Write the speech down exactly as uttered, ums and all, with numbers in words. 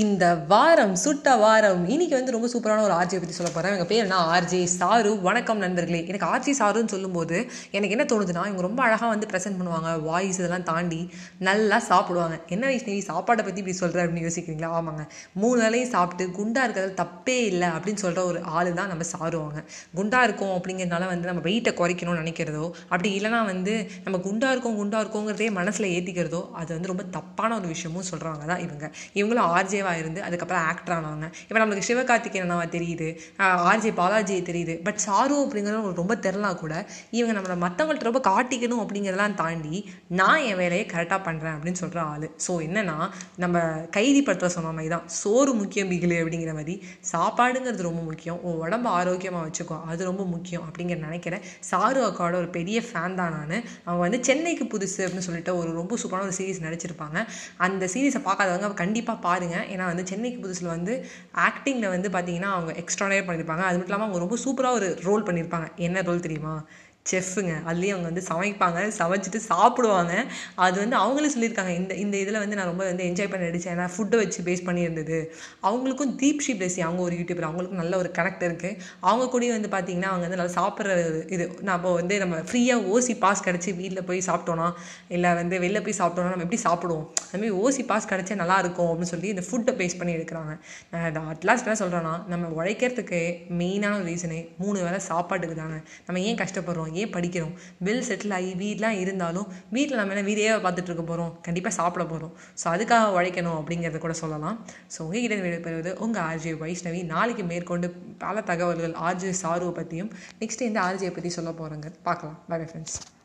இந்த வாரம் சுட்ட வாரம் இன்றைக்கி வந்து ரொம்ப சூப்பரான ஒரு ஆர்ஜியை பற்றி சொல்ல போகிறேன். எங்கள் பேர் நான் ஆர்ஜே சாரு. வணக்கம் நண்பர்களே. எனக்கு ஆர்ஜே சாருன்னு சொல்லும்போது எனக்கு என்ன தோணுதுன்னா, இவங்க ரொம்ப அழகாக வந்து ப்ரெசென்ட் பண்ணுவாங்க. வாய்ஸ் இதெல்லாம் தாண்டி நல்லா சாப்பிடுவாங்க. என்ன வயசு சாப்பாடை பற்றி இப்படி சொல்கிற அப்படின்னு யோசிக்கிறீங்களா? ஆமாங்க, மூணு வேலையும் சாப்பிட்டு குண்டாக இருக்கிறது தப்பே இல்லை அப்படின்னு சொல்கிற ஒரு ஆள் தான் நம்ம சாருவாங்க. குண்டாக இருக்கும் அப்படிங்கிறதுனால வந்து நம்ம வெயிட்டை குறைக்கணும்னு நினைக்கிறதோ, அப்படி இல்லைனா வந்து நம்ம குண்டாக இருக்கோம் குண்டாக இருக்கோங்கிறதே மனசில் ஏற்றிக்கிறதோ அது வந்து ரொம்ப தப்பான ஒரு விஷயமும் சொல்கிறாங்க தான் இவங்க. இவங்களும் ஆர்ஜே இருந்து அதுக்கப்புறம் ஆக்டர் ஆனவங்க. இப்போ நம்மளுக்கு சிவகார்த்திகேயனா தெரியுது, ஆர்ஜே பாலாஜி தெரியுது, பட் சாரு அப்படிங்கிறது ரொம்ப தெரிலனா கூட இவங்க நம்மளை மற்றவங்கள்ட்ட ரொம்ப காட்டிக்கணும் அப்படிங்கிறதெல்லாம் தாண்டி நான் என் வேலையை கரெக்டாக பண்ணுறேன் அப்படின்னு சொல்கிற ஆள். ஸோ என்னன்னா, நம்ம கைதி படத்தை சொன்ன மாதிரி தான் சோறு முக்கியம் பிகிலு அப்படிங்கிற மாதிரி சாப்பாடுங்கிறது ரொம்ப முக்கியம். உன் உடம்பு ஆரோக்கியமாக வச்சுக்கோ, அது ரொம்ப முக்கியம் அப்படிங்கிற நினைக்கிறேன். சாரு அக்காவோட ஒரு பெரிய ஃபேன் தான் நான். அவங்க வந்து சென்னைக்கு புதுசு அப்படின்னு சொல்லிட்டு ஒரு ரொம்ப சூப்பரான ஒரு சீரிஸ் நடிச்சிருப்பாங்க. அந்த சீரிஸை பார்க்காதவங்க கண்டிப்பாக பாருங்கள். ஏன்னா வந்து சென்னைக்கு புதுசில் வந்து ஆக்டிங்கில் வந்து பார்த்தீங்கன்னா அவங்க எக்ஸ்ட்ரானேட் பண்ணியிருப்பாங்க. அது மட்டும் இல்லாமல் அவங்க ரொம்ப சூப்பராக ஒரு ரோல் பண்ணியிருப்பாங்க. என்ன ரோல் தெரியுமா? செஃப்புங்க. அதுலேயும் அவங்க வந்து சமைப்பாங்க, சமைச்சிட்டு சாப்பிடுவாங்க. அது வந்து அவங்களே சொல்லியிருக்காங்க, இந்த இந்த இதில் வந்து நான் ரொம்ப வந்து என்ஜாய் பண்ணி அடித்தேன். ஏன்னா ஃபுட்டை வச்சு பேஸ் பண்ணியிருந்தது. அவங்களுக்கும் தீப்ஷி பிளெஸி, அவங்க ஒரு யூடியூபர், அவங்களுக்கும் நல்ல ஒரு கனெக்ட் இருக்குது. அவங்க கூட வந்து பார்த்திங்கன்னா அவங்க வந்து நல்லா சாப்பிட்ற இது நம்ம வந்து நம்ம ஃப்ரீயாக ஓசி பாஸ் கிடச்சி வீட்டில் போய் சாப்பிட்டோன்னா இல்லை வந்து வெளில போய் சாப்பிட்டோன்னா நம்ம எப்படி சாப்பிடுவோம், அதுமாதிரி ஓசி பாஸ் கிடச்சா நல்லாயிருக்கும் அப்படின்னு சொல்லி இந்த ஃபுட்டை பேஸ் பண்ணி எடுக்கிறாங்க. நான் அட்லாஸ்ட் என்ன சொல்கிறேன்னா, நம்ம உழைக்கிறதுக்கு மெயினான ரீசனே மூணு வேளை சாப்பாட்டுக்கு தாங்க. நம்ம ஏன் கஷ்டப்படுறோம், ஏன் படிக்கிறோம்? வெல் செட்டில் ஆகி வீடெலாம் இருந்தாலும் வீட்டில் நம்ம என்ன வீடியோவை பார்த்துட்டு இருக்க போகிறோம், கண்டிப்பாக சாப்பிட போகிறோம். ஸோ அதுக்காக உழைக்கணும் அப்படிங்கிறத கூட சொல்லலாம். ஸோ உங்கள் கிட்ட வீடியோ பெறுவது உங்கள் ஆர்ஜே வைஷ்ணவி. நாளைக்கு மேற்கொண்டு பல தகவல்கள் ஆர்ஜே சாருவை பற்றியும் நெக்ஸ்ட் இந்த ஆர்ஜியை பற்றி சொல்ல போகிறோங்க. பார்க்கலாம். Bye friends.